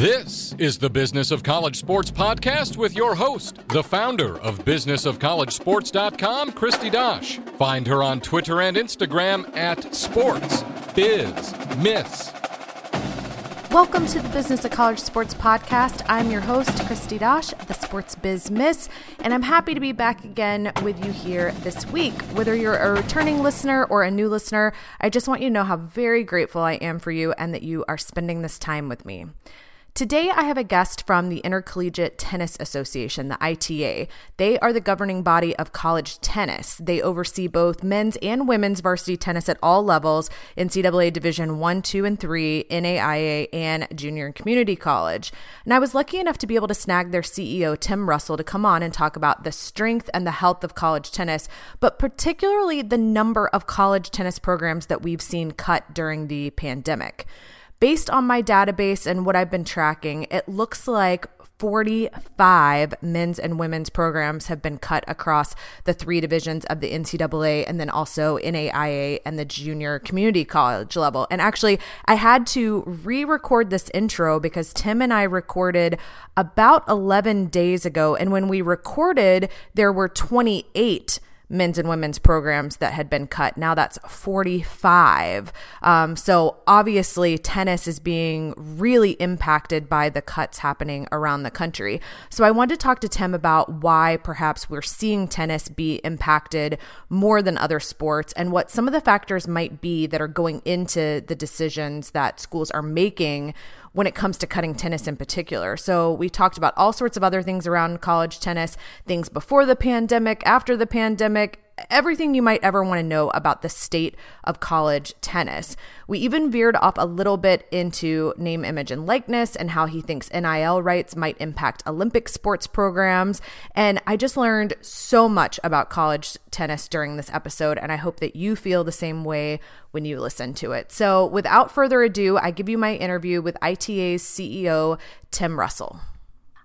This is the Business of College Sports podcast with your host, the founder of businessofcollegesports.com, Kristi Dosh. Find her on Twitter and Instagram at Sports Biz Miss. Welcome to the Business of College Sports podcast. I'm your host, Kristi Dosh, the Sports Biz Miss, and I'm happy to be back again with you here this week. Whether you're a returning listener or a new listener, I just want you to know how very grateful I am for you and that you are spending this time with me. Today, I have a guest from the Intercollegiate Tennis Association, the ITA. They are the governing body of college tennis. They oversee both men's and women's varsity tennis at all levels, NCAA Division I, II, and III, NAIA, and junior and community college. And I was lucky enough to be able to snag their CEO, Tim Russell, to come on and talk about the strength and the health of college tennis, but particularly the number of college tennis programs that we've seen cut during the pandemic. Based on my database and what I've been tracking, it looks like 45 men's and women's programs have been cut across the three divisions of the NCAA and then also NAIA and the junior community college level. And actually, I had to re-record this intro because Tim and I recorded about 11 days ago. And when we recorded, there were 28 men's and women's programs that had been cut. Now that's 45. So obviously tennis is being really impacted by the cuts happening around the country. So I wanted to talk to Tim about why perhaps we're seeing tennis be impacted more than other sports and what some of the factors might be that are going into the decisions that schools are making when it comes to cutting tennis in particular. So we talked about all sorts of other things around college tennis, things before the pandemic, after the pandemic, everything you might ever want to know about the state of college tennis. We even veered off a little bit into name, image, and likeness and how he thinks NIL rights might impact Olympic sports programs. And I just learned so much about college tennis during this episode, and I hope that you feel the same way when you listen to it. So without further ado, I give you my interview with ITA's CEO, Tim Russell.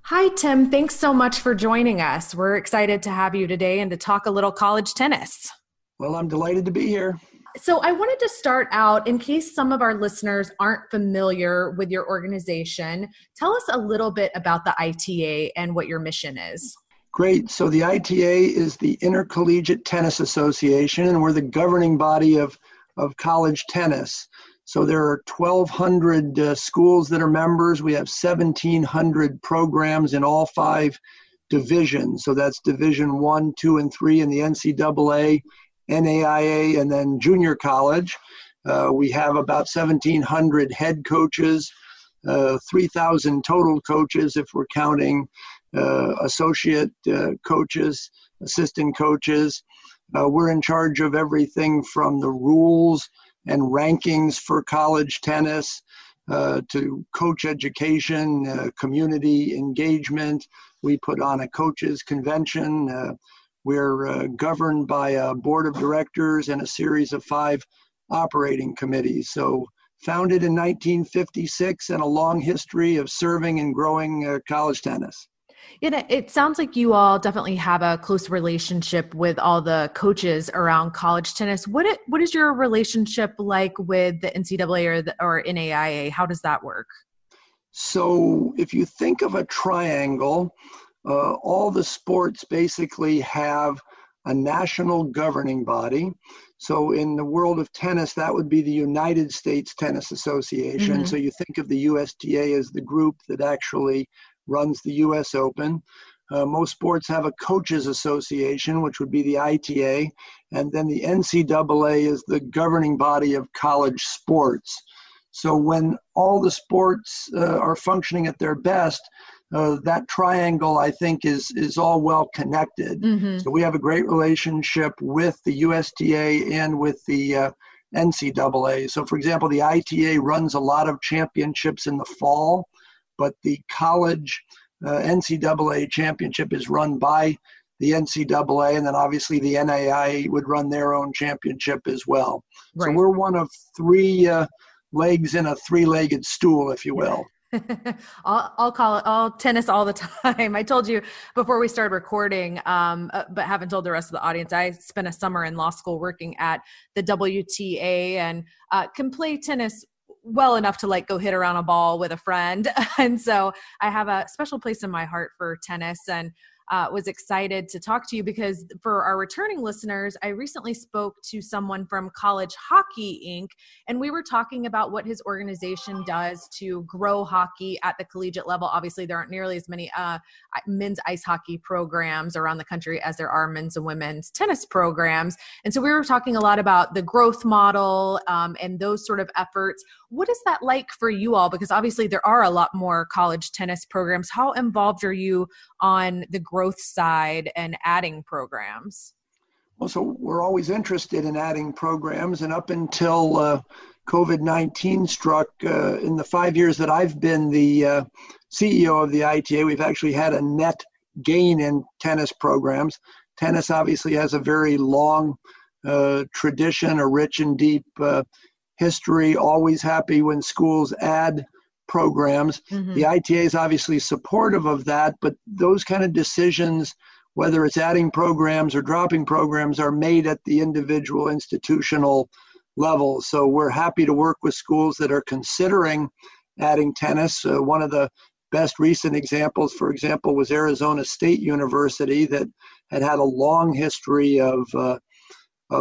Hi, Tim. Thanks so much for joining us. We're excited to have you today and to talk a little college tennis. Well, I'm delighted to be here. So I wanted to start out, in case some of our listeners aren't familiar with your organization, tell us a little bit about the ITA and what your mission is. Great. So the ITA is the Intercollegiate Tennis Association, and we're the governing body of college tennis. So there are 1,200 schools that are members. We have 1,700 programs in all five divisions. So that's Division 1, 2, and 3 in the NCAA, NAIA, and then junior college. We have about 1,700 head coaches, 3,000 total coaches if we're counting associate coaches, assistant coaches. We're in charge of everything from the rules and rankings for college tennis, to coach education, community engagement. We put on a coaches convention. We're governed by a board of directors and a series of five operating committees. So founded in 1956 and a long history of serving and growing college tennis. Yeah, it sounds like you all definitely have a close relationship with all the coaches around college tennis. What is your relationship like with the NCAA or NAIA? How does that work? So if you think of a triangle, all the sports basically have a national governing body. So in the world of tennis, that would be the United States Tennis Association. Mm-hmm. So you think of the USTA as the group that actually runs the U.S. Open. Most sports have a coaches association, which would be the ITA, and then the NCAA is the governing body of college sports. So when all the sports are functioning at their best, that triangle, I think, is all well connected. Mm-hmm. So we have a great relationship with the USTA and with the NCAA. So, for example, the ITA runs a lot of championships in the fall, but the college NCAA championship is run by the NCAA, and then obviously the NAIA would run their own championship as well. Right. So we're one of three legs in a three-legged stool, if you will. I'll tennis all the time. I told you before we started recording, but haven't told the rest of the audience, I spent a summer in law school working at the WTA and can play tennis well enough to like go hit around a ball with a friend. And so I have a special place in my heart for tennis, and was excited to talk to you because for our returning listeners, I recently spoke to someone from College Hockey Inc., and we were talking about what his organization does to grow hockey at the collegiate level. Obviously, there aren't nearly as many men's ice hockey programs around the country as there are men's and women's tennis programs. And so we were talking a lot about the growth model and those sort of efforts. What is that like for you all? Because obviously there are a lot more college tennis programs. How involved are you on the growth side and adding programs? Well, so we're always interested in adding programs, and up until COVID-19 struck, in the 5 years that I've been the CEO of the ITA, we've actually had a net gain in tennis programs. Tennis obviously has a very long tradition, a rich and deep history, always happy when schools add programs. Mm-hmm. The ITA is obviously supportive of that, but those kind of decisions, whether it's adding programs or dropping programs, are made at the individual institutional level. So we're happy to work with schools that are considering adding tennis. One of the best recent examples, for example, was Arizona State University, that had a long history of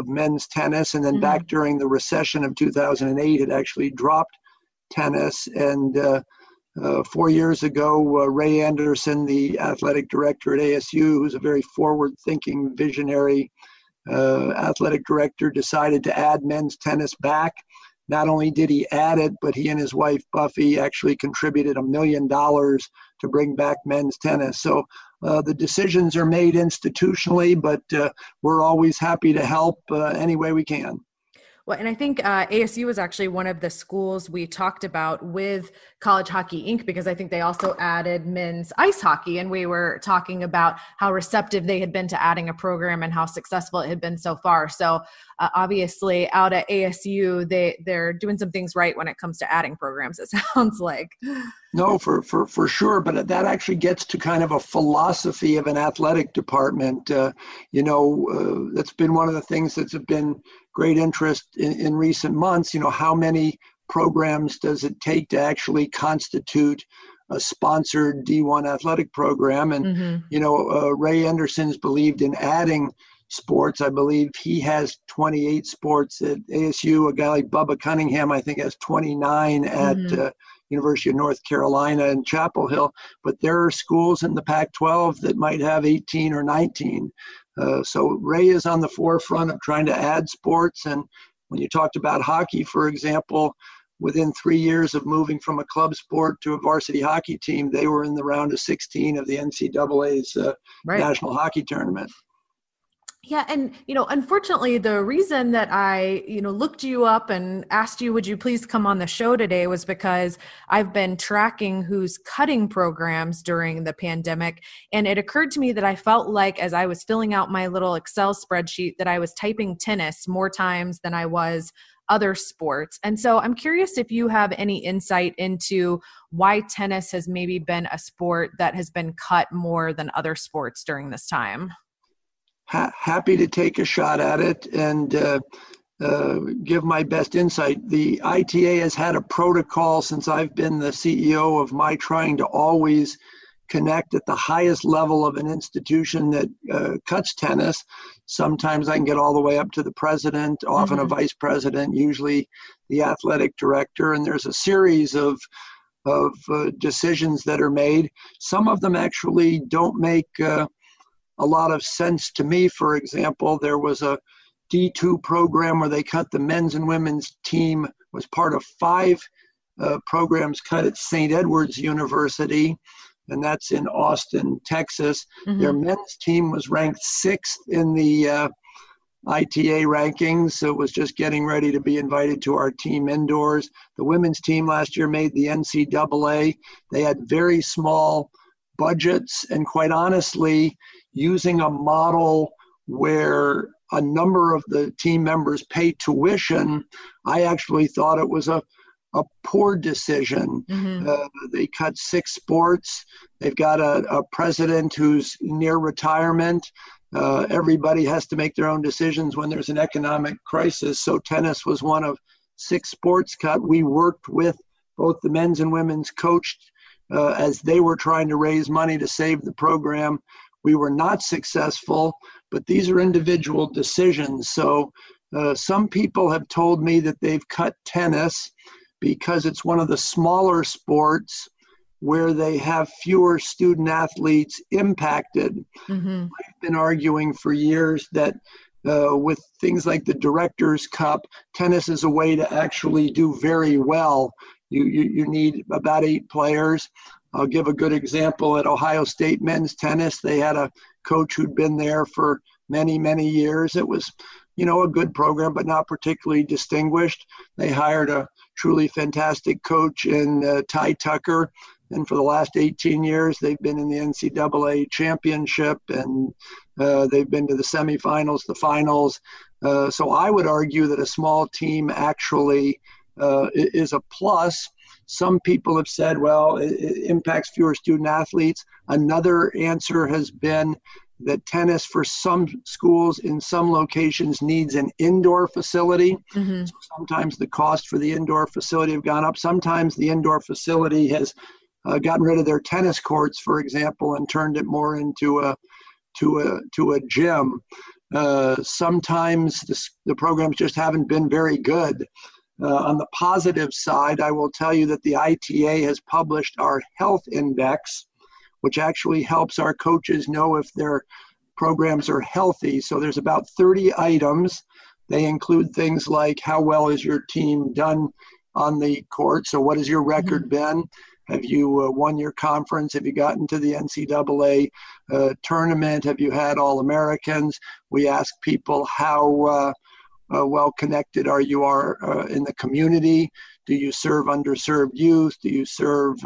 men's tennis, and then mm-hmm. back during the recession of 2008, it actually dropped tennis. And 4 years ago, Ray Anderson, the athletic director at ASU, who's a very forward-thinking, visionary athletic director, decided to add men's tennis back. Not only did he add it, but he and his wife, Buffy, actually contributed $1 million to bring back men's tennis. So the decisions are made institutionally, but we're always happy to help any way we can. Well, and I think ASU was actually one of the schools we talked about with College Hockey Inc., because I think they also added men's ice hockey, and we were talking about how receptive they had been to adding a program and how successful it had been so far. So obviously out at ASU, they're doing some things right when it comes to adding programs, it sounds like. No, for sure. But that actually gets to kind of a philosophy of an athletic department. That's been one of the things that's been great interest in recent months. You know, how many programs does it take to actually constitute a sponsored D1 athletic program? And, mm-hmm. Ray Anderson's believed in adding sports. I believe he has 28 sports at ASU. A guy like Bubba Cunningham, I think, has 29 mm-hmm. at University of North Carolina and Chapel Hill. But there are schools in the Pac-12 that might have 18 or 19. So Ray is on the forefront of trying to add sports. And when you talked about hockey, for example, within 3 years of moving from a club sport to a varsity hockey team, they were in the round of 16 of the NCAA's National Hockey Tournament. Yeah. And, unfortunately, the reason that I, looked you up and asked you, would you please come on the show today, was because I've been tracking who's cutting programs during the pandemic. And it occurred to me that I felt like, as I was filling out my little Excel spreadsheet, that I was typing tennis more times than I was other sports. And so I'm curious if you have any insight into why tennis has maybe been a sport that has been cut more than other sports during this time. Happy to take a shot at it and give my best insight. The ITA has had a protocol since I've been the CEO of my trying to always connect at the highest level of an institution that cuts tennis. Sometimes I can get all the way up to the president, often mm-hmm. a vice president, usually the athletic director. And there's a series of decisions that are made. Some of them actually don't make a lot of sense to me. For example, there was a D2 program where they cut the men's and women's team, was part of five programs cut at Saint Edwards University, and that's in Austin, Texas. Mm-hmm. Their men's team was ranked 6th in the ITA rankings, so it was just getting ready to be invited to our team indoors. The women's team last year made the NCAA. They had very small budgets, and quite honestly, using a model where a number of the team members pay tuition, I actually thought it was a poor decision. Mm-hmm. They cut 6 sports. They've got a president who's near retirement. Everybody has to make their own decisions when there's an economic crisis. So tennis was one of six sports cut. We worked with both the men's and women's coach as they were trying to raise money to save the program. We were not successful, but these are individual decisions. So some people have told me that they've cut tennis because it's one of the smaller sports where they have fewer student athletes impacted. Mm-hmm. I've been arguing for years that with things like the Director's Cup, tennis is a way to actually do very well. You need about 8 players. I'll give a good example at Ohio State men's tennis. They had a coach who'd been there for many, many years. It was, you know, a good program, but not particularly distinguished. They hired a truly fantastic coach in Ty Tucker. And for the last 18 years, they've been in the NCAA championship, and they've been to the semifinals, the finals. So I would argue that a small team actually is a plus. Some people have said, well, it impacts fewer student athletes. Another answer has been that tennis for some schools in some locations needs an indoor facility. Mm-hmm. So sometimes the cost for the indoor facility have gone up. Sometimes the indoor facility has gotten rid of their tennis courts, for example, and turned it more into a gym. Sometimes the programs just haven't been very good. On the positive side, I will tell you that the ITA has published our health index, which actually helps our coaches know if their programs are healthy. So there's about 30 items. They include things like how well is your team done on the court? So what has your record been? Have you won your conference? Have you gotten to the NCAA tournament? Have you had All-Americans? We ask people how well connected are you in the community? Do you serve underserved youth? Do you serve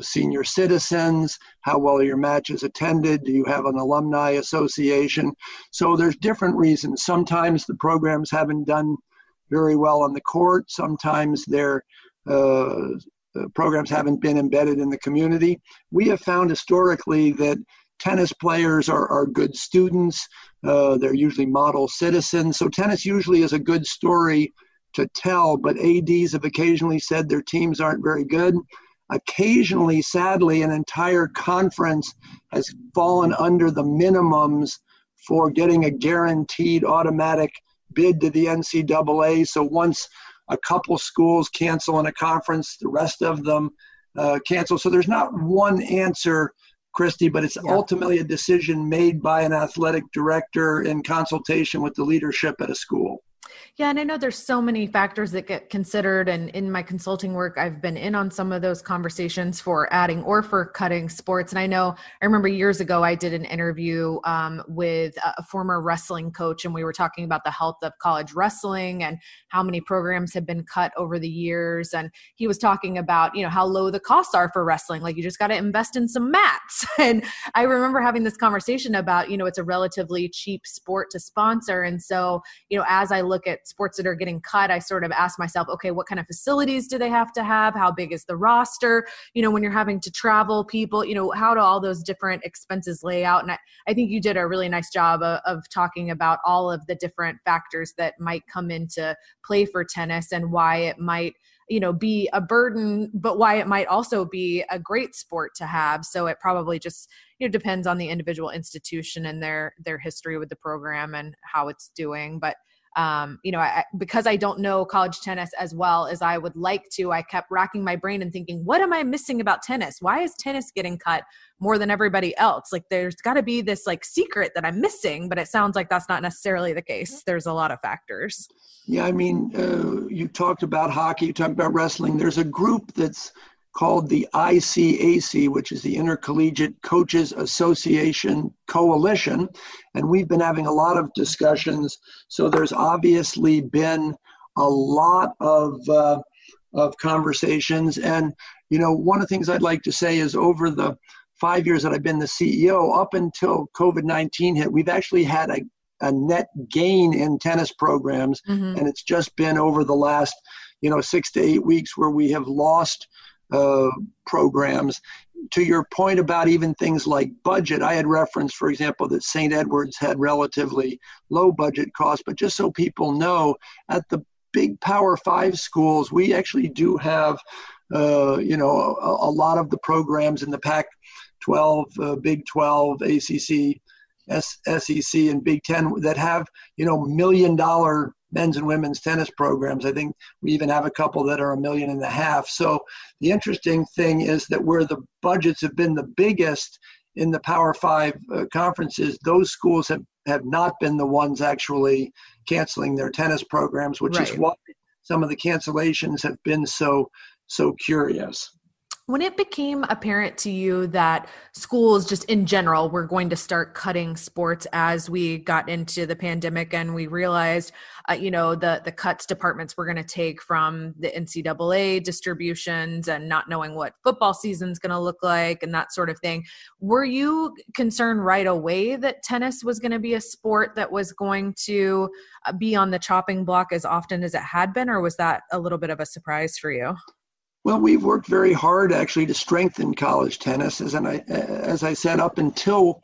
senior citizens? How well are your matches attended? Do you have an alumni association? So there's different reasons. Sometimes the programs haven't done very well on the court. Sometimes their programs haven't been embedded in the community. We have found historically that tennis players are good students. They're usually model citizens. So tennis usually is a good story to tell, but ADs have occasionally said their teams aren't very good. Occasionally, sadly, an entire conference has fallen under the minimums for getting a guaranteed automatic bid to the NCAA. So once a couple schools cancel in a conference, the rest of them cancel. So there's not one answer, Kristi, but it's ultimately a decision made by an athletic director in consultation with the leadership at a school. Yeah, and I know there's so many factors that get considered, and in my consulting work, I've been in on some of those conversations for adding or for cutting sports. And I remember years ago, I did an interview with a former wrestling coach, and we were talking about the health of college wrestling and how many programs have been cut over the years. And he was talking about, you know, how low the costs are for wrestling. Like, you just got to invest in some mats. And I remember having this conversation about, you know, it's a relatively cheap sport to sponsor. And so, you know, as I look at sports that are getting cut, I sort of ask myself, okay, what kind of facilities do they have to have? How big is the roster? You know, when you're having to travel people, you know, how do all those different expenses lay out? And I think you did a really nice job of talking about all of the different factors that might come into play for tennis and why it might, you know, be a burden, but why it might also be a great sport to have. So it probably just, you know, depends on the individual institution and their history with the program and how it's doing. But you know, because I don't know college tennis as well as I would like to, I kept racking my brain and thinking, what am I missing about tennis? Why is tennis getting cut more than everybody else? Like, there's gotta be this like secret that I'm missing, but it sounds like that's not necessarily the case. There's a lot of factors. Yeah. I mean, you talked about hockey, you talked about wrestling. There's a group that's called the ICAC, which is the Intercollegiate Coaches Association Coalition. And we've been having a lot of discussions. So there's obviously been a lot of conversations. And, you know, one of the things I'd like to say is over the 5 years that I've been the CEO, up until COVID-19 hit, we've actually had a net gain in tennis programs. Mm-hmm. And it's just been over the last, you know, 6 to 8 weeks where we have lost programs. To your point about even things like budget, I had referenced, for example, that Saint Edwards had relatively low budget costs, but just so people know, at the big Power Five schools, we actually do have, a lot of the programs in the Pac-12, Big 12, ACC, SEC, and Big Ten that have, $1 million men's and women's tennis programs. I think we even have a couple that are $1.5 million. So the interesting thing is that where the budgets have been the biggest in the Power Five conferences, those schools have not been the ones actually canceling their tennis programs, which is why some of the cancellations have been so curious. When it became apparent to you that schools just in general were going to start cutting sports as we got into the pandemic and we realized, the cuts departments were going to take from the NCAA distributions and not knowing what football season's going to look like and that sort of thing, were you concerned right away that tennis was going to be a sport that was going to be on the chopping block as often as it had been, or was that a little bit of a surprise for you? Well, we've worked very hard actually to strengthen college tennis. As I said, up until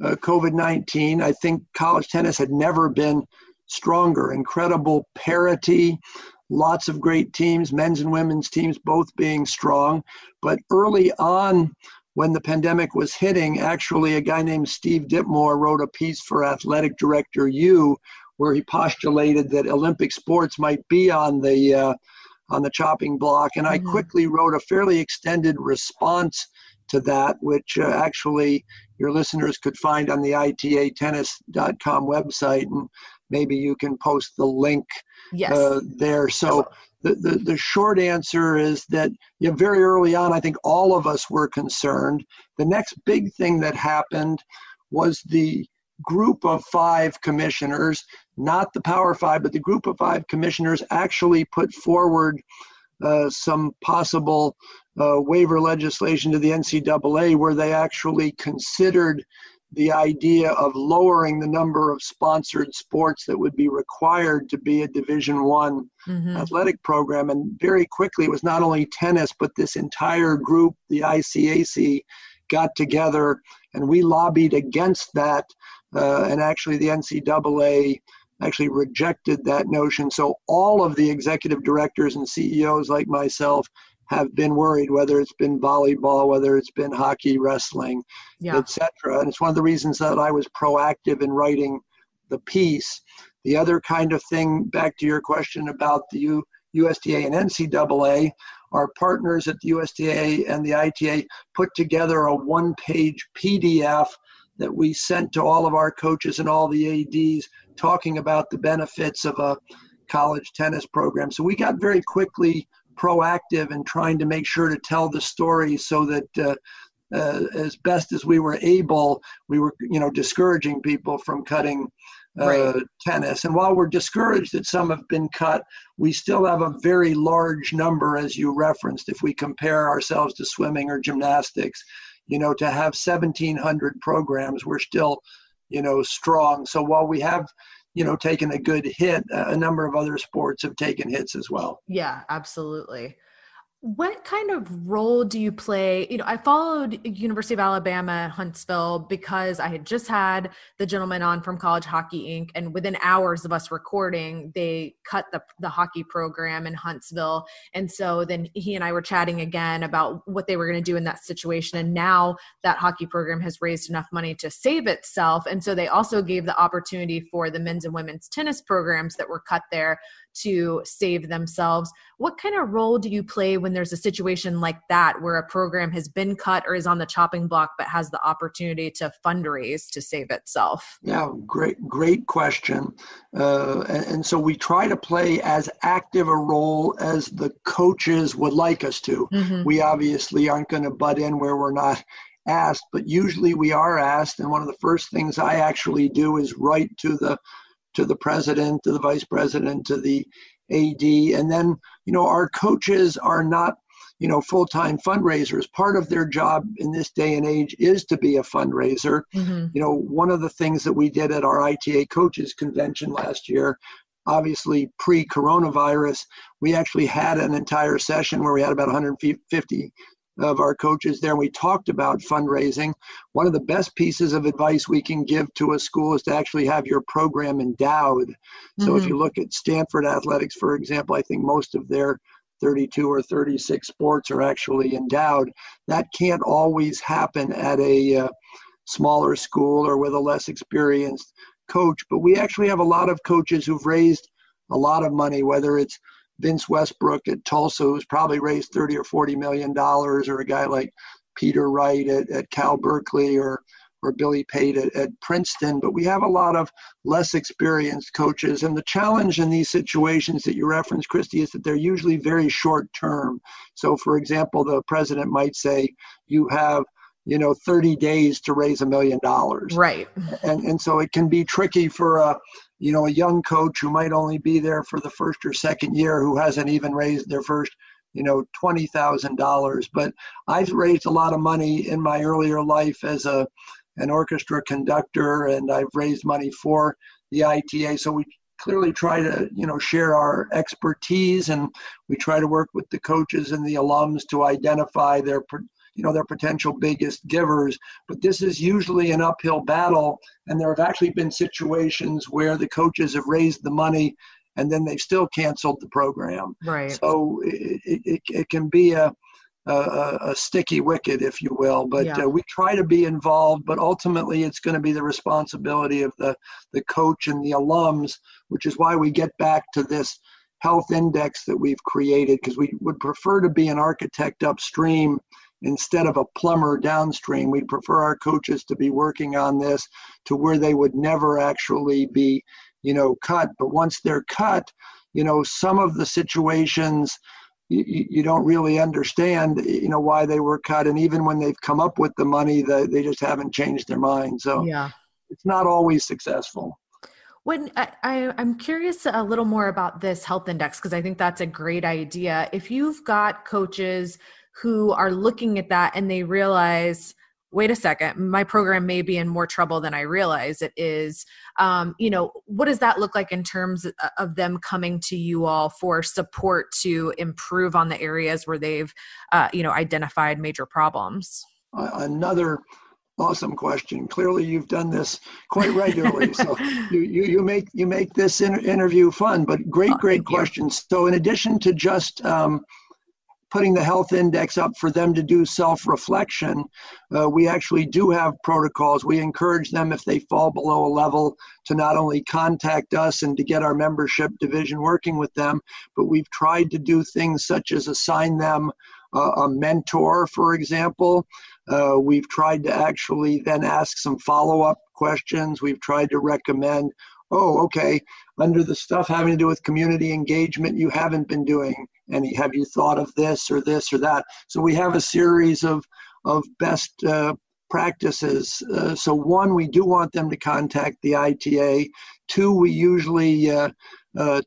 COVID-19, I think college tennis had never been stronger. Incredible parity, lots of great teams, men's and women's teams both being strong. But early on when the pandemic was hitting, actually a guy named Steve Ditmore wrote a piece for Athletic Director U where he postulated that Olympic sports might be on the chopping block. And I quickly wrote a fairly extended response to that, which actually your listeners could find on the itatennis.com website. And maybe you can post the link there. So the short answer is that very early on, I think all of us were concerned. The next big thing that happened was the group of five commissioners, not the Power Five, but the group of five commissioners actually put forward some possible waiver legislation to the NCAA where they actually considered the idea of lowering the number of sponsored sports that would be required to be a Division One athletic program. And very quickly, it was not only tennis, but this entire group, the ICAC, got together and we lobbied against that. And actually the NCAA actually rejected that notion. So all of the executive directors and CEOs like myself have been worried, whether it's been volleyball, whether it's been hockey, wrestling, et cetera. And it's one of the reasons that I was proactive in writing the piece. The other kind of thing, back to your question about the USTA and NCAA, our partners at the USTA and the ITA put together a one-page PDF that we sent to all of our coaches and all the ADs talking about the benefits of a college tennis program. So we got very quickly proactive in trying to make sure to tell the story so that as best as we were able, we were, discouraging people from cutting tennis. And while we're discouraged that some have been cut, we still have a very large number, as you referenced, if we compare ourselves to swimming or gymnastics. To have 1,700 programs, we're still, strong. So while we have, taken a good hit, a number of other sports have taken hits as well. Yeah, absolutely. What kind of role do you play? I followed University of Alabama Huntsville because I had just had the gentleman on from College Hockey Inc. And within hours of us recording, they cut the hockey program in Huntsville. And so then he and I were chatting again about what they were going to do in that situation. And now that hockey program has raised enough money to save itself. And so they also gave the opportunity for the men's and women's tennis programs that were cut there to save themselves. What kind of role do you play when there's a situation like that where a program has been cut or is on the chopping block but has the opportunity to fundraise to save itself? Yeah, great question. And so we try to play as active a role as the coaches would like us to. We obviously aren't going to butt in where we're not asked, but usually we are asked. And one of the first things I actually do is write to the president, to the vice president, to the AD. And then, our coaches are not, full-time fundraisers. Part of their job in this day and age is to be a fundraiser. One of the things that we did at our ITA coaches convention last year, obviously pre-coronavirus, we actually had an entire session where we had about 150 of our coaches there. We talked about fundraising. One of the best pieces of advice we can give to a school is to actually have your program endowed. Mm-hmm. So if you look at Stanford athletics, for example, I think most of their 32 or 36 sports are actually endowed. That can't always happen at a smaller school or with a less experienced coach, but we actually have a lot of coaches who've raised a lot of money, whether it's Vince Westbrook at Tulsa, who's probably raised $30 or $40 million, or a guy like Peter Wright at Cal Berkeley, or Billy Pate at Princeton. But we have a lot of less experienced coaches. And the challenge in these situations that you referenced, Kristi, is that they're usually very short term. So for example, the president might say, you have 30 days to raise $1 million. Right. And so it can be tricky for a young coach who might only be there for the first or second year, who hasn't even raised their first, $20,000. But I've raised a lot of money in my earlier life as an orchestra conductor, and I've raised money for the ITA. So we clearly try to, share our expertise, and we try to work with the coaches and the alums to identify their potential biggest givers. But this is usually an uphill battle. And there have actually been situations where the coaches have raised the money and then they've still canceled the program. Right. So it can be a sticky wicket, if you will. But yeah, we try to be involved, but ultimately it's going to be the responsibility of the coach and the alums, which is why we get back to this health index that we've created, because we would prefer to be an architect upstream instead of a plumber downstream. We prefer our coaches to be working on this to where they would never actually be, cut. But once they're cut, some of the situations you don't really understand, why they were cut. And even when they've come up with the money, they just haven't changed their mind. So yeah, it's not always successful. When I'm curious a little more about this health index, because I think that's a great idea. If you've got coaches who are looking at that and they realize, wait a second, my program may be in more trouble than I realize it is. What does that look like in terms of them coming to you all for support to improve on the areas where they've, identified major problems? Another awesome question. Clearly, you've done this quite regularly, so you make this interview fun. But great questions. So in addition to just putting the health index up for them to do self-reflection, we actually do have protocols. We encourage them, if they fall below a level, to not only contact us and to get our membership division working with them, but we've tried to do things such as assign them a mentor, for example. We've tried to actually then ask some follow-up questions. We've tried to recommend, under the stuff having to do with community engagement, you haven't been doing any. Have you thought of this or that? So we have a series of best practices. So one, we do want them to contact the ITA. Two, we usually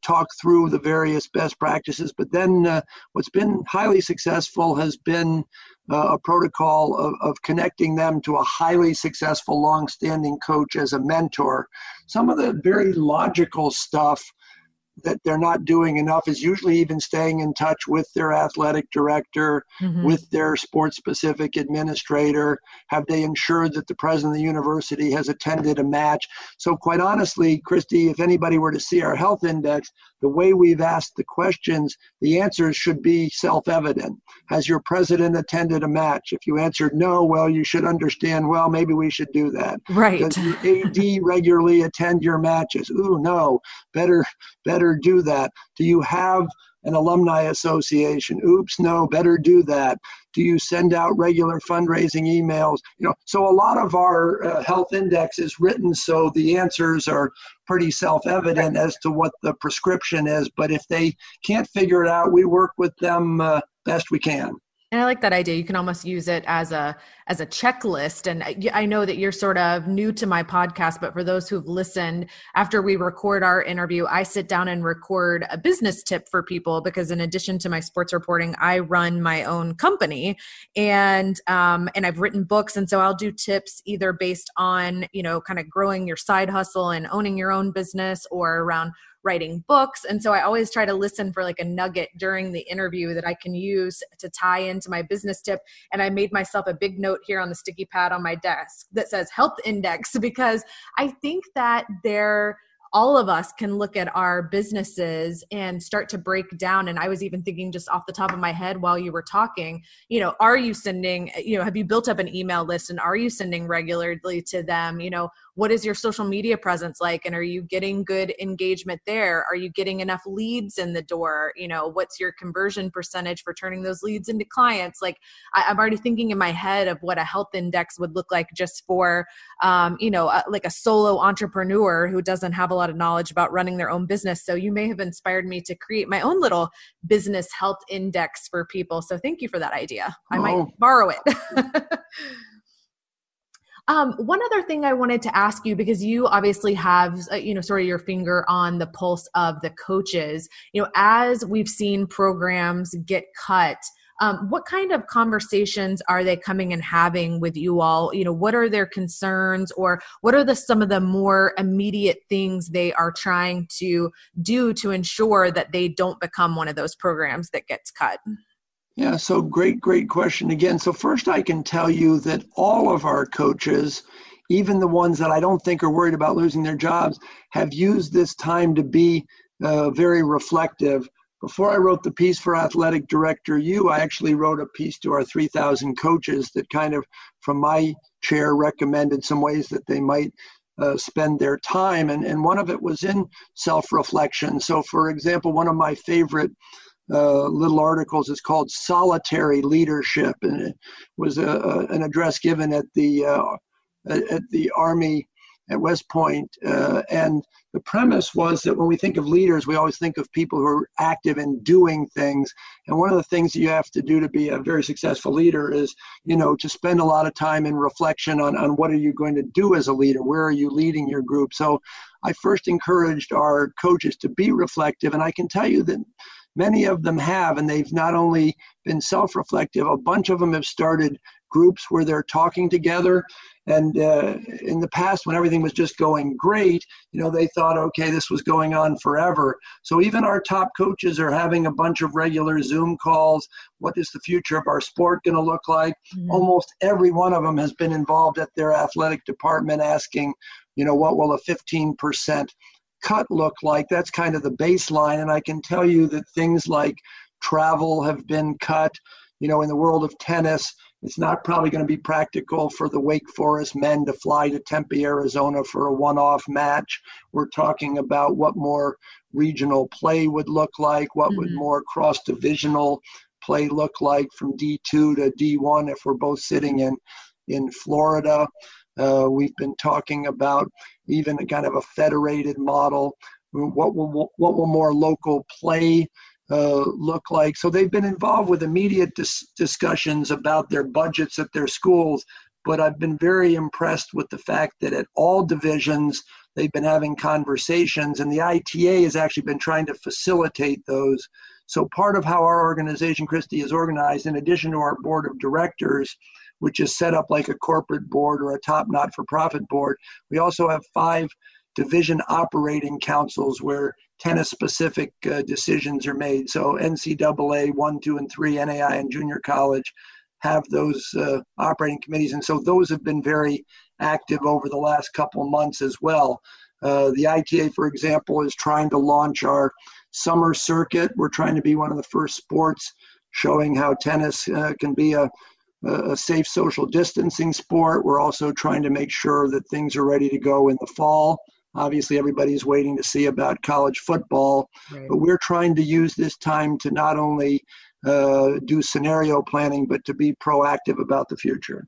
talk through the various best practices. But then what's been highly successful has been a protocol of connecting them to a highly successful, long-standing coach as a mentor. Some of the very logical stuff that they're not doing enough is usually even staying in touch with their athletic director, mm-hmm. with their sports-specific administrator. Have they ensured that the president of the university has attended a match? So quite honestly, Kristi, if anybody were to see our health index, the way we've asked the questions, the answers should be self-evident. Has your president attended a match? If you answered no, well, you should understand, well, maybe we should do that. Right. Does the AD regularly attend your matches? Ooh, no. Better do that. Do you have an alumni association? Oops, no, better do that. Do you send out regular fundraising emails? So a lot of our health index is written so the answers are pretty self-evident as to what the prescription is. But if they can't figure it out, we work with them best we can. And I like that idea. You can almost use it as a as a checklist. And I know that you're sort of new to my podcast, but for those who've listened, after we record our interview, I sit down and record a business tip for people, because in addition to my sports reporting, I run my own company, and I've written books. And so I'll do tips either based on, you know, kind of growing your side hustle and owning your own business, or around writing books. And so I always try to listen for like a nugget during the interview that I can use to tie into my business tip. And I made myself a big note here on the sticky pad on my desk that says health index, because I think that all of us can look at our businesses and start to break down. And I was even thinking just off the top of my head while you were talking, you know, are you sending, you know, have you built up an email list, and are you sending regularly to them? You know, what is your social media presence like? And are you getting good engagement there? Are you getting enough leads in the door? You know, what's your conversion percentage for turning those leads into clients? Like, I'm already thinking in my head of what a health index would look like just for, you know, like a solo entrepreneur who doesn't have a lot of knowledge about running their own business. So you may have inspired me to create my own little business health index for people. So thank you for that idea. I might borrow it. One other thing I wanted to ask you, because you obviously have, you know, sort of your finger on the pulse of the coaches, you know, as we've seen programs get cut, what kind of conversations are they coming and having with you all? You know, what are their concerns, or what are some of the more immediate things they are trying to do to ensure that they don't become one of those programs that gets cut? Yeah, so great question again. So first, I can tell you that all of our coaches, even the ones that I don't think are worried about losing their jobs, have used this time to be very reflective. Before I wrote the piece for Athletic Director U, I actually wrote a piece to our 3,000 coaches that kind of, from my chair, recommended some ways that they might spend their time. And one of it was in self-reflection. So, for example, one of my favorite little articles is called Solitary Leadership. And it was an address given at the Army at West Point. And the premise was that when we think of leaders, we always think of people who are active in doing things. And one of the things that you have to do to be a very successful leader is, you know, to spend a lot of time in reflection on what are you going to do as a leader? Where are you leading your group? So I first encouraged our coaches to be reflective. And I can tell you that many of them have, and they've not only been self-reflective, a bunch of them have started groups where they're talking together. And in the past, when everything was just going great, you know, they thought, okay, this was going on forever. So even our top coaches are having a bunch of regular Zoom calls. What is the future of our sport going to look like? Mm-hmm. Almost every one of them has been involved at their athletic department asking, you know, what will a 15% cut look like? That's kind of the baseline. And I can tell you that things like travel have been cut. You know, in the world of tennis, it's not probably going to be practical for the Wake Forest men to fly to Tempe, Arizona for a one-off match. We're talking about what more regional play would look like, what would more cross-divisional play look like from D2 to D1 if we're both sitting in Florida. We've been talking about even a kind of a federated model. What will more local play look like? So they've been involved with immediate discussions about their budgets at their schools, but I've been very impressed with the fact that at all divisions they've been having conversations, and the ITA has actually been trying to facilitate those. So part of how our organization, Kristi, is organized, in addition to our board of directors, which is set up like a corporate board or a top not-for-profit board, we also have 5 division operating councils where tennis-specific decisions are made. So NCAA 1, 2, and 3, NAIA, and junior college have those operating committees. And so those have been very active over the last couple months as well. The ITA, for example, is trying to launch our summer circuit. We're trying to be one of the first sports showing how tennis can be a safe social distancing sport. We're also trying to make sure that things are ready to go in the fall. Obviously, everybody's waiting to see about college football, right? But we're trying to use this time to not only do scenario planning, but to be proactive about the future.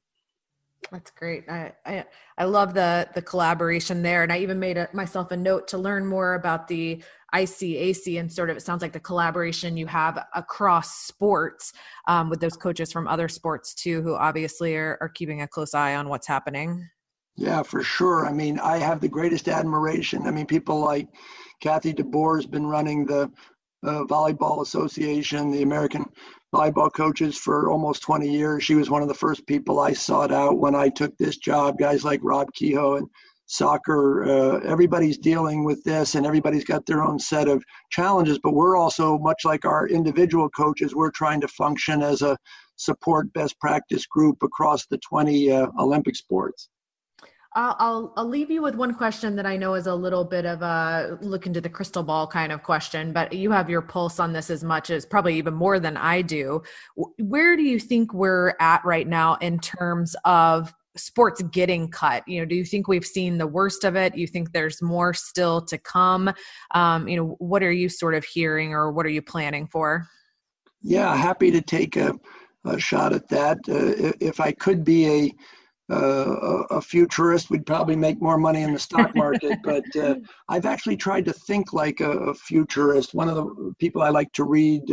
That's great. I love the collaboration there. And I even made myself a note to learn more about the ICAC and sort of, it sounds like the collaboration you have across sports with those coaches from other sports too, who obviously are keeping a close eye on what's happening. Yeah, for sure. I mean, I have the greatest admiration. I mean, people like Kathy DeBoer has been running the Volleyball Association, the American Volleyball Coaches, for almost 20 years. She was one of the first people I sought out when I took this job. Guys like Rob Kehoe and soccer, everybody's dealing with this and everybody's got their own set of challenges, but we're also, much like our individual coaches, we're trying to function as a support best practice group across the 20 Olympic sports. I'll leave you with one question that I know is a little bit of a look into the crystal ball kind of question, but you have your pulse on this as much as probably even more than I do. Where do you think we're at right now in terms of sports getting cut? You know, do you think we've seen the worst of it? You think there's more still to come? You know, what are you sort of hearing or what are you planning for? Yeah, happy to take a shot at that. If I could be a futurist, we'd probably make more money in the stock market, but I've actually tried to think like a futurist. One of the people I like to read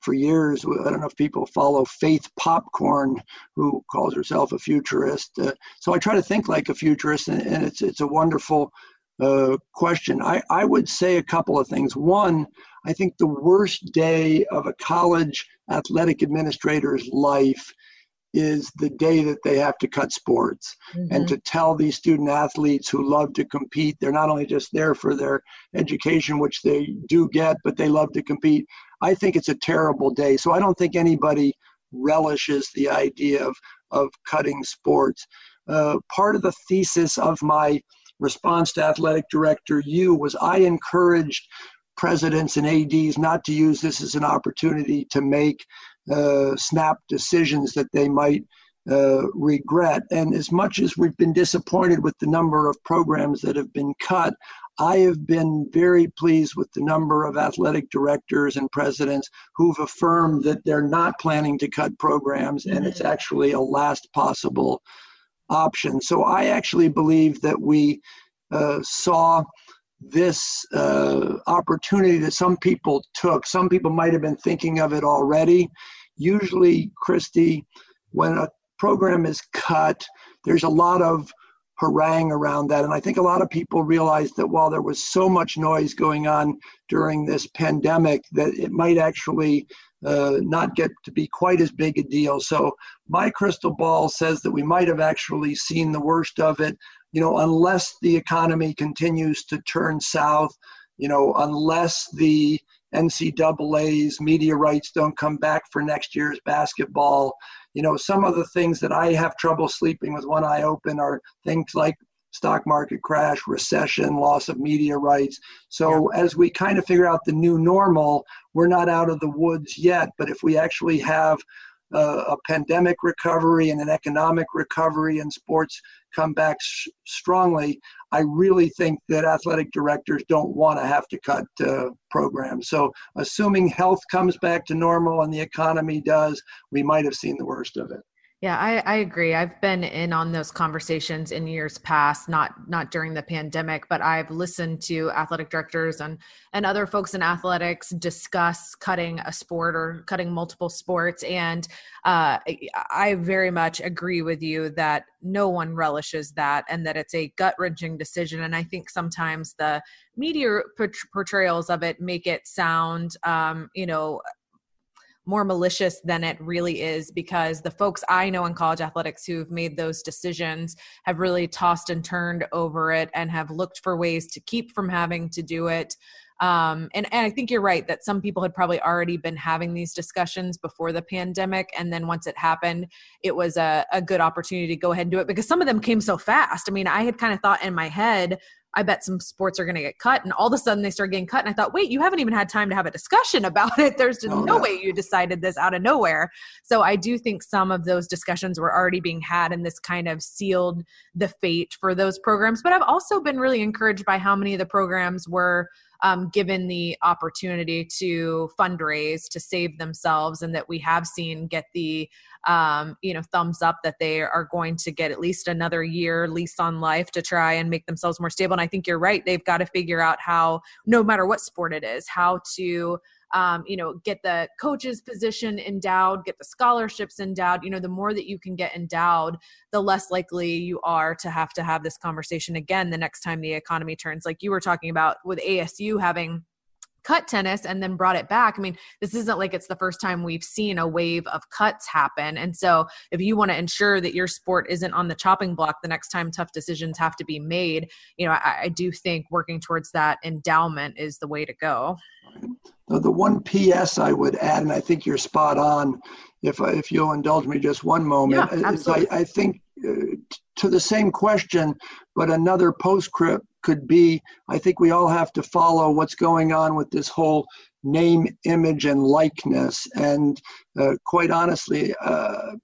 for years, I don't know if people follow Faith Popcorn, who calls herself a futurist. So I try to think like a futurist, and it's a wonderful question. I would say a couple of things. One, I think the worst day of a college athletic administrator's life is the day that they have to cut sports. Mm-hmm. And to tell these student athletes who love to compete, they're not only just there for their education, which they do get, but they love to compete. I think it's a terrible day. So I don't think anybody relishes the idea of cutting sports. Part of the thesis of my response to athletic director Yu was I encouraged presidents and ADs not to use this as an opportunity to make snap decisions that they might regret. And as much as we've been disappointed with the number of programs that have been cut, I have been very pleased with the number of athletic directors and presidents who've affirmed that they're not planning to cut programs, and it's actually a last possible option. So I actually believe that we saw this opportunity that some people took. Some people might have been thinking of it already. Usually, Kristi, when a program is cut, there's a lot of harangue around that. And I think a lot of people realized that while there was so much noise going on during this pandemic, that it might actually not get to be quite as big a deal. So my crystal ball says that we might have actually seen the worst of it. You know, unless the economy continues to turn south, you know, unless the NCAA's media rights don't come back for next year's basketball, you know, some of the things that I have trouble sleeping with one eye open are things like stock market crash, recession, loss of media rights. So as we kind of figure out the new normal, we're not out of the woods yet, but if we actually have a pandemic recovery and an economic recovery and sports come back strongly, I really think that athletic directors don't want to have to cut programs. So assuming health comes back to normal and the economy does, we might have seen the worst of it. Yeah, I agree. I've been in on those conversations in years past, not during the pandemic, but I've listened to athletic directors and other folks in athletics discuss cutting a sport or cutting multiple sports. And I very much agree with you that no one relishes that and that it's a gut-wrenching decision. And I think sometimes the media portrayals of it make it sound, you know, more malicious than it really is, because the folks I know in college athletics who've made those decisions have really tossed and turned over it and have looked for ways to keep from having to do it. And I think you're right that some people had probably already been having these discussions before the pandemic. And then once it happened, it was a good opportunity to go ahead and do it, because some of them came so fast. I mean, I had kind of thought in my head, I bet some sports are going to get cut. And all of a sudden they start getting cut. And I thought, wait, you haven't even had time to have a discussion about it. There's no way you decided this out of nowhere. So I do think some of those discussions were already being had, and this kind of sealed the fate for those programs. But I've also been really encouraged by how many of the programs were given the opportunity to fundraise, to save themselves, and that we have seen get the thumbs up that they are going to get at least another year lease on life to try and make themselves more stable. And I think you're right. They've got to figure out how, no matter what sport it is, how to get the coaches position endowed, get the scholarships endowed. The more that you can get endowed, the less likely you are to have this conversation again the next time the economy turns, like you were talking about with ASU having cut tennis and then brought it back. I mean, this isn't like it's the first time we've seen a wave of cuts happen. And so if you want to ensure that your sport isn't on the chopping block the next time tough decisions have to be made, I do think working towards that endowment is the way to go. The one PS I would add, and I think you're spot on, if you'll indulge me just one moment, I think to the same question, but another postscript could be, I think we all have to follow what's going on with this whole name, image, and likeness. And quite honestly,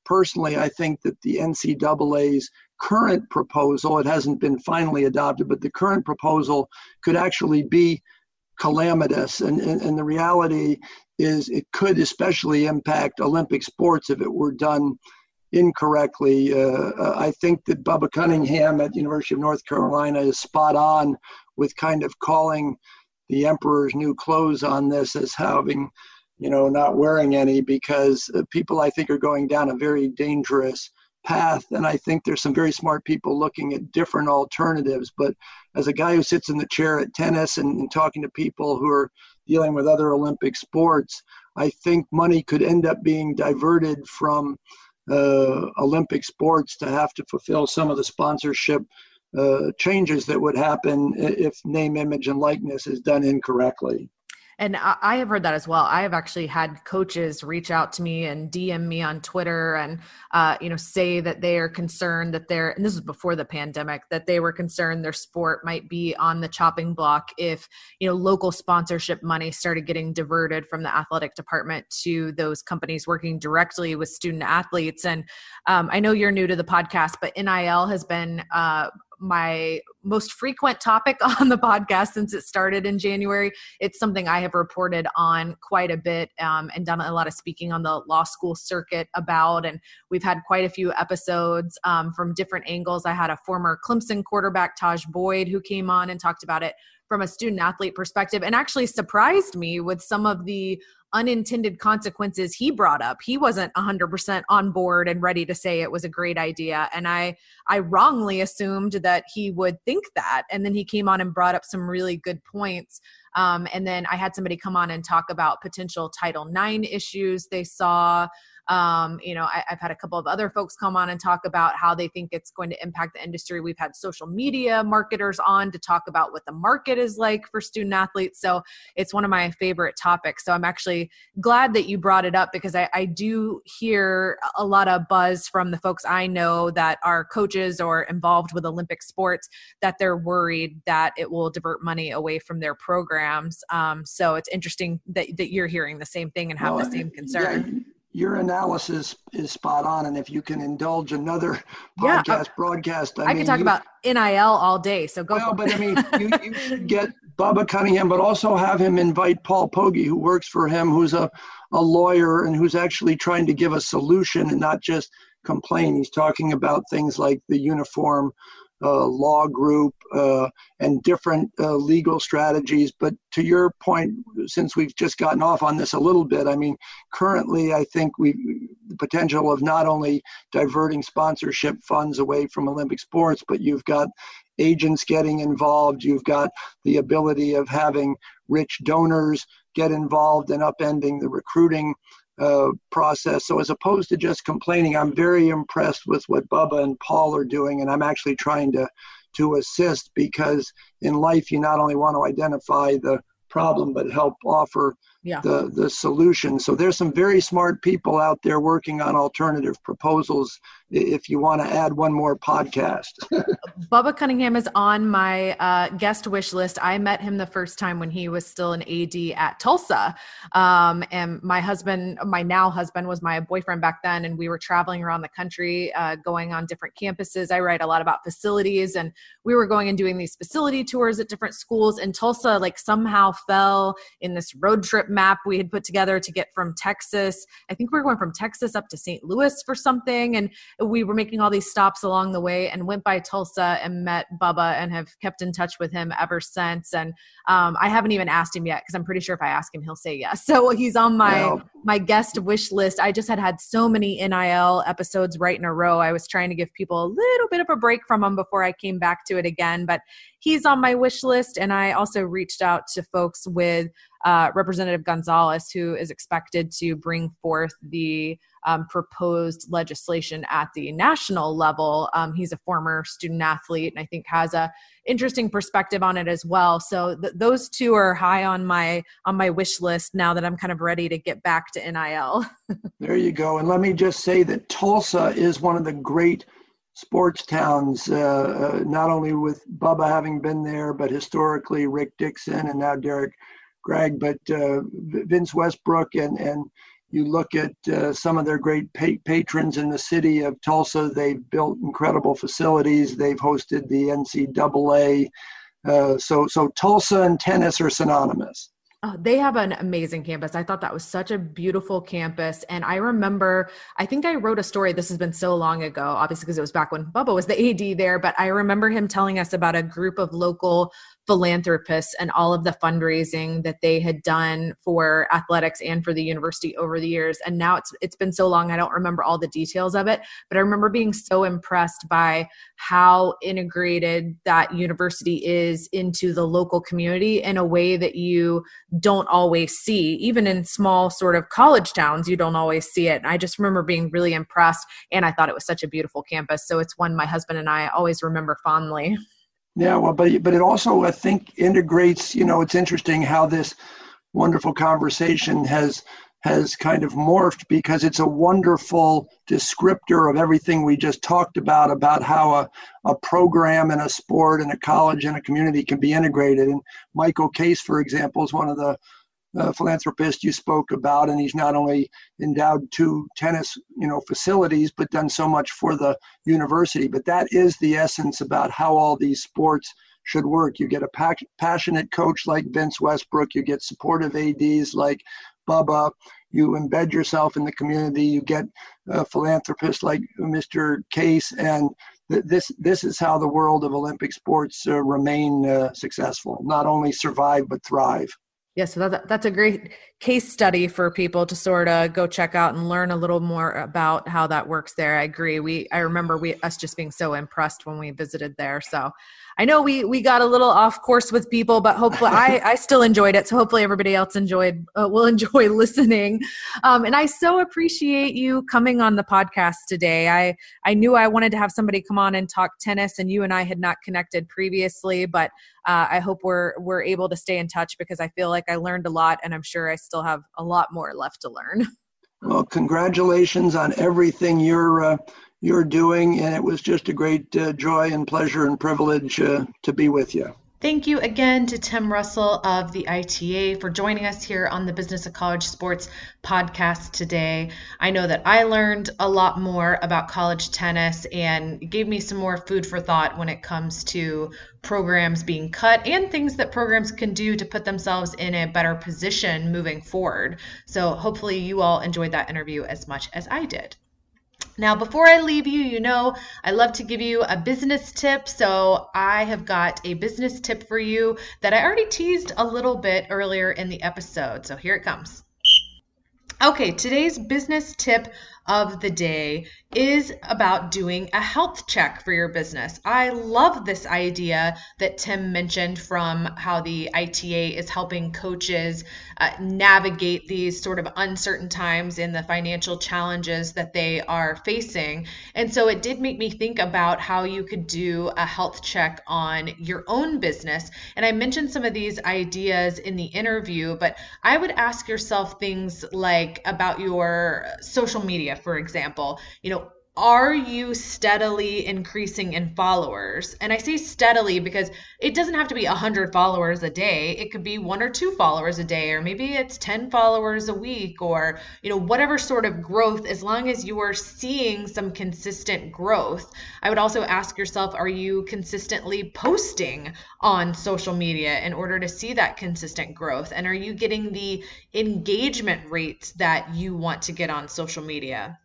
personally, I think that the NCAA's current proposal, it hasn't been finally adopted, but the current proposal could actually be calamitous. And the reality is it could especially impact Olympic sports if it were done incorrectly. I think that Bubba Cunningham at the University of North Carolina is spot on with kind of calling the emperor's new clothes on this as having, not wearing any, because people, I think, are going down a very dangerous path. And I think there's some very smart people looking at different alternatives. But as a guy who sits in the chair at tennis and talking to people who are dealing with other Olympic sports, I think money could end up being diverted from Olympic sports to have to fulfill some of the sponsorship changes that would happen if name, image, and likeness is done incorrectly. And I have heard that as well. I have actually had coaches reach out to me and DM me on Twitter and, say that they are concerned that and this was before the pandemic, that they were concerned their sport might be on the chopping block if, local sponsorship money started getting diverted from the athletic department to those companies working directly with student athletes. And I know you're new to the podcast, but NIL has been my most frequent topic on the podcast since it started in January. It's something I have reported on quite a bit and done a lot of speaking on the law school circuit about. And we've had quite a few episodes from different angles. I had a former Clemson quarterback, Taj Boyd, who came on and talked about it from a student athlete perspective, and actually surprised me with some of the unintended consequences he brought up. He wasn't 100% on board and ready to say it was a great idea. And I wrongly assumed that he would think that. And then he came on and brought up some really good points. And then I had somebody come on and talk about potential Title IX issues they saw. I've had a couple of other folks come on and talk about how they think it's going to impact the industry. We've had social media marketers on to talk about what the market is like for student athletes. So it's one of my favorite topics. So I'm actually glad that you brought it up, because I do hear a lot of buzz from the folks I know that are coaches or involved with Olympic sports, that they're worried that it will divert money away from their programs. So it's interesting that you're hearing the same thing and have the same concern. Yeah. Your analysis is spot on, and if you can indulge another podcast broadcast, I mean, can talk about NIL all day. So go. Well, but I mean, you should get Bubba Cunningham, but also have him invite Paul Pogge, who works for him, who's a lawyer and who's actually trying to give a solution and not just complain. He's talking about things like the uniform law group and different legal strategies. But to your point, since we've just gotten off on this a little bit, I mean, currently I think the potential of not only diverting sponsorship funds away from Olympic sports, but you've got agents getting involved, you've got the ability of having rich donors get involved and upending the recruiting process. So as opposed to just complaining, I'm very impressed with what Bubba and Paul are doing, and I'm actually trying to assist, because in life you not only want to identify the problem but help offer the solution. So there's some very smart people out there working on alternative proposals if you want to add one more podcast. Bubba Cunningham is on my guest wish list. I met him the first time when he was still an AD at Tulsa. And my husband, my now husband, was my boyfriend back then. And we were traveling around the country, going on different campuses. I write a lot about facilities, and we were going and doing these facility tours at different schools. And Tulsa like somehow fell in this road trip map we had put together to get from Texas. I think we were going from Texas up to St. Louis for something. And we were making all these stops along the way and went by Tulsa and met Bubba and have kept in touch with him ever since. And I haven't even asked him yet, because I'm pretty sure if I ask him, he'll say yes. So he's on my guest wish list. I just had so many NIL episodes right in a row. I was trying to give people a little bit of a break from them before I came back to it again, but he's on my wish list. And I also reached out to folks with Representative Gonzalez, who is expected to bring forth the proposed legislation at the national level. He's a former student athlete and I think has a interesting perspective on it as well. So those two are high on my wish list now that I'm kind of ready to get back to NIL. There you go. And let me just say that Tulsa is one of the great sports towns, not only with Bubba having been there, but historically Rick Dixon and now Derek Gregg, but Vince Westbrook, and you look at some of their great patrons in the city of Tulsa. They've built incredible facilities. They've hosted the NCAA. So Tulsa and tennis are synonymous. Oh, they have an amazing campus. I thought that was such a beautiful campus. And I remember, I think I wrote a story, this has been so long ago, obviously, because it was back when Bubba was the AD there, but I remember him telling us about a group of local philanthropists and all of the fundraising that they had done for athletics and for the university over the years. And now it's been so long, I don't remember all the details of it, but I remember being so impressed by how integrated that university is into the local community in a way that you don't always see. Even in small sort of college towns, you don't always see it. And I just remember being really impressed, and I thought it was such a beautiful campus. So it's one my husband and I always remember fondly. Yeah, well, but it also, I think, integrates, you know, it's interesting how this wonderful conversation has kind of morphed, because it's a wonderful descriptor of everything we just talked about how a program and a sport and a college and a community can be integrated. And Michael Case, for example, is one of the philanthropists you spoke about, and he's not only endowed two tennis, you know, facilities, but done so much for the university. But that is the essence about how all these sports should work. You get a passionate coach like Vince Westbrook, you get supportive ADs like Bubba, you embed yourself in the community, you get philanthropists like Mr. Case, and this is how the world of Olympic sports remain successful, not only survive but thrive. Yeah, so that's a great case study for people to sort of go check out and learn a little more about how that works there. I agree. I remember us just being so impressed when we visited there. So I know we got a little off course with people, but hopefully I still enjoyed it. So hopefully everybody else will enjoy listening. And I so appreciate you coming on the podcast today. I knew I wanted to have somebody come on and talk tennis, and you and I had not connected previously, but I hope we're able to stay in touch, because I feel like I learned a lot, and I'm sure I still have a lot more left to learn. Well, congratulations on everything you're doing, and it was just a great joy and pleasure and privilege to be with you. Thank you again to Tim Russell of the ITA for joining us here on the Business of College Sports podcast today. I know that I learned a lot more about college tennis, and it gave me some more food for thought when it comes to programs being cut and things that programs can do to put themselves in a better position moving forward. So hopefully you all enjoyed that interview as much as I did. Now, before I leave you, you know, I love to give you a business tip. So I have got a business tip for you that I already teased a little bit earlier in the episode. So here it comes. Okay, today's business tip of the day is about doing a health check for your business. I love this idea that Tim mentioned from how the ITA is helping coaches navigate these sort of uncertain times in the financial challenges that they are facing. And so it did make me think about how you could do a health check on your own business. And I mentioned some of these ideas in the interview, but I would ask yourself things like about your social media, for example. You know, are you steadily increasing in followers? And I say steadily because it doesn't have to be 100 followers a day. It could be 1 or 2 followers a day, or maybe it's 10 followers a week, or, you know, whatever sort of growth, as long as you are seeing some consistent growth. I would also ask yourself, are you consistently posting on social media in order to see that consistent growth? And are you getting the engagement rates that you want to get on social media?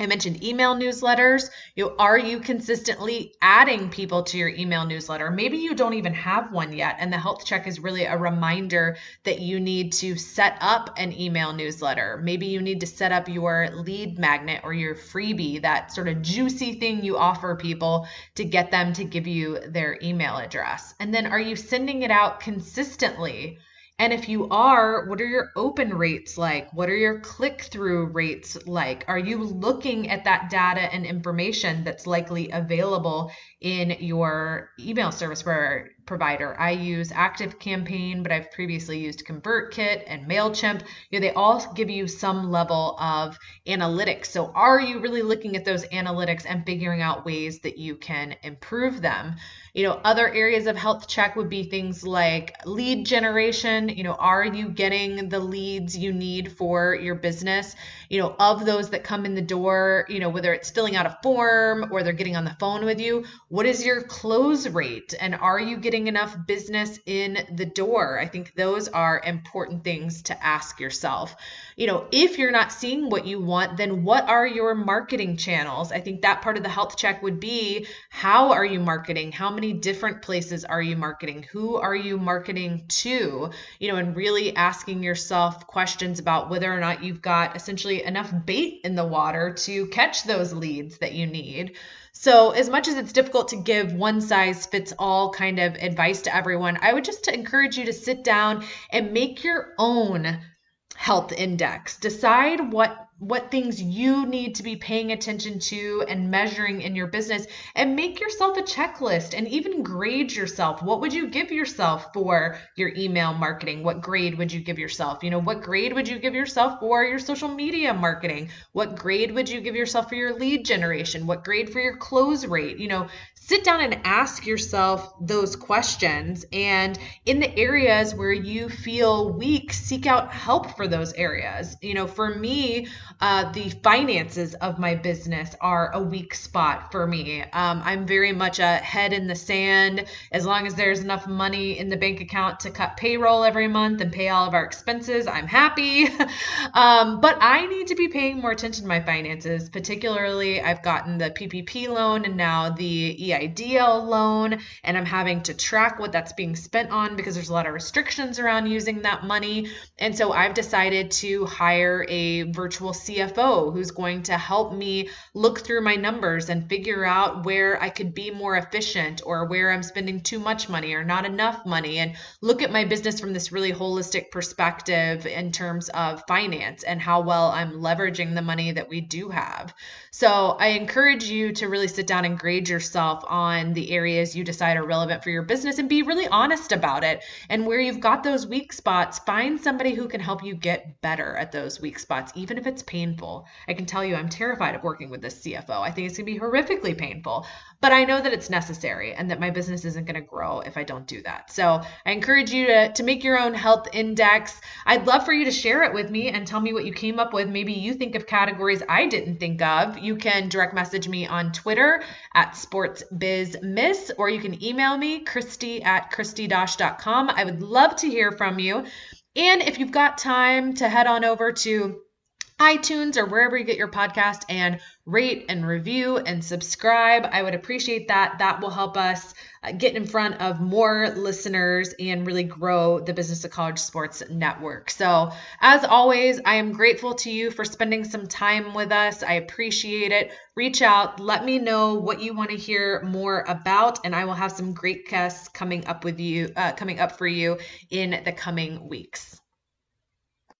I mentioned email newsletters. You know, are you consistently adding people to your email newsletter? Maybe you don't even have one yet, and the health check is really a reminder that you need to set up an email newsletter. Maybe you need to set up your lead magnet or your freebie, that sort of juicy thing you offer people to get them to give you their email address. And then, are you sending it out consistently? And if you are, what are your open rates like? What are your click-through rates like? Are you looking at that data and information that's likely available in your email service provider? I use ActiveCampaign, but I've previously used ConvertKit and MailChimp. You know, they all give you some level of analytics. So are you really looking at those analytics and figuring out ways that you can improve them? You know, other areas of health check would be things like lead generation. You know, are you getting the leads you need for your business? You know, of those that come in the door, you know, whether it's filling out a form or they're getting on the phone with you, what is your close rate? And are you getting enough business in the door? I think those are important things to ask yourself. You know, if you're not seeing what you want, then what are your marketing channels? I think that part of the health check would be, how are you marketing? How many different places are you marketing? Who are you marketing to? You know, and really asking yourself questions about whether or not you've got essentially enough bait in the water to catch those leads that you need. So as much as it's difficult to give one size fits all kind of advice to everyone, I would just encourage you to sit down and make your own health index. Decide what things you need to be paying attention to and measuring in your business, and make yourself a checklist and even grade yourself. What would you give yourself for your email marketing? What grade would you give yourself? You know, what grade would you give yourself for your social media marketing? What grade would you give yourself for your lead generation? What grade for your close rate? You know, sit down and ask yourself those questions. And in the areas where you feel weak, seek out help for those areas. You know, for me, the finances of my business are a weak spot for me. I'm very much a head in the sand. As long as there's enough money in the bank account to cut payroll every month and pay all of our expenses, I'm happy. But I need to be paying more attention to my finances. Particularly, I've gotten the PPP loan and now the EIDL loan, and I'm having to track what that's being spent on because there's a lot of restrictions around using that money. And so I've decided to hire a virtual CFO who's going to help me look through my numbers and figure out where I could be more efficient, or where I'm spending too much money or not enough money, and look at my business from this really holistic perspective in terms of finance and how well I'm leveraging the money that we do have. So I encourage you to really sit down and grade yourself on the areas you decide are relevant for your business and be really honest about it. And where you've got those weak spots, find somebody who can help you get better at those weak spots, even if it's painful. I can tell you, I'm terrified of working with this CFO. I think it's going to be horrifically painful, but I know that it's necessary and that my business isn't going to grow if I don't do that. So I encourage you to make your own health index. I'd love for you to share it with me and tell me what you came up with. Maybe you think of categories I didn't think of. You can direct message me on Twitter at Sports Biz Miss, or you can email me, Kristi@KristiDosh.com. I would love to hear from you. And if you've got time, to head on over to iTunes or wherever you get your podcast and rate and review and subscribe. I would appreciate that. That will help us get in front of more listeners and really grow the Business of College Sports Network. So as always, I am grateful to you for spending some time with us. I appreciate it. Reach out, let me know what you want to hear more about, and I will have some great guests coming up for you in the coming weeks.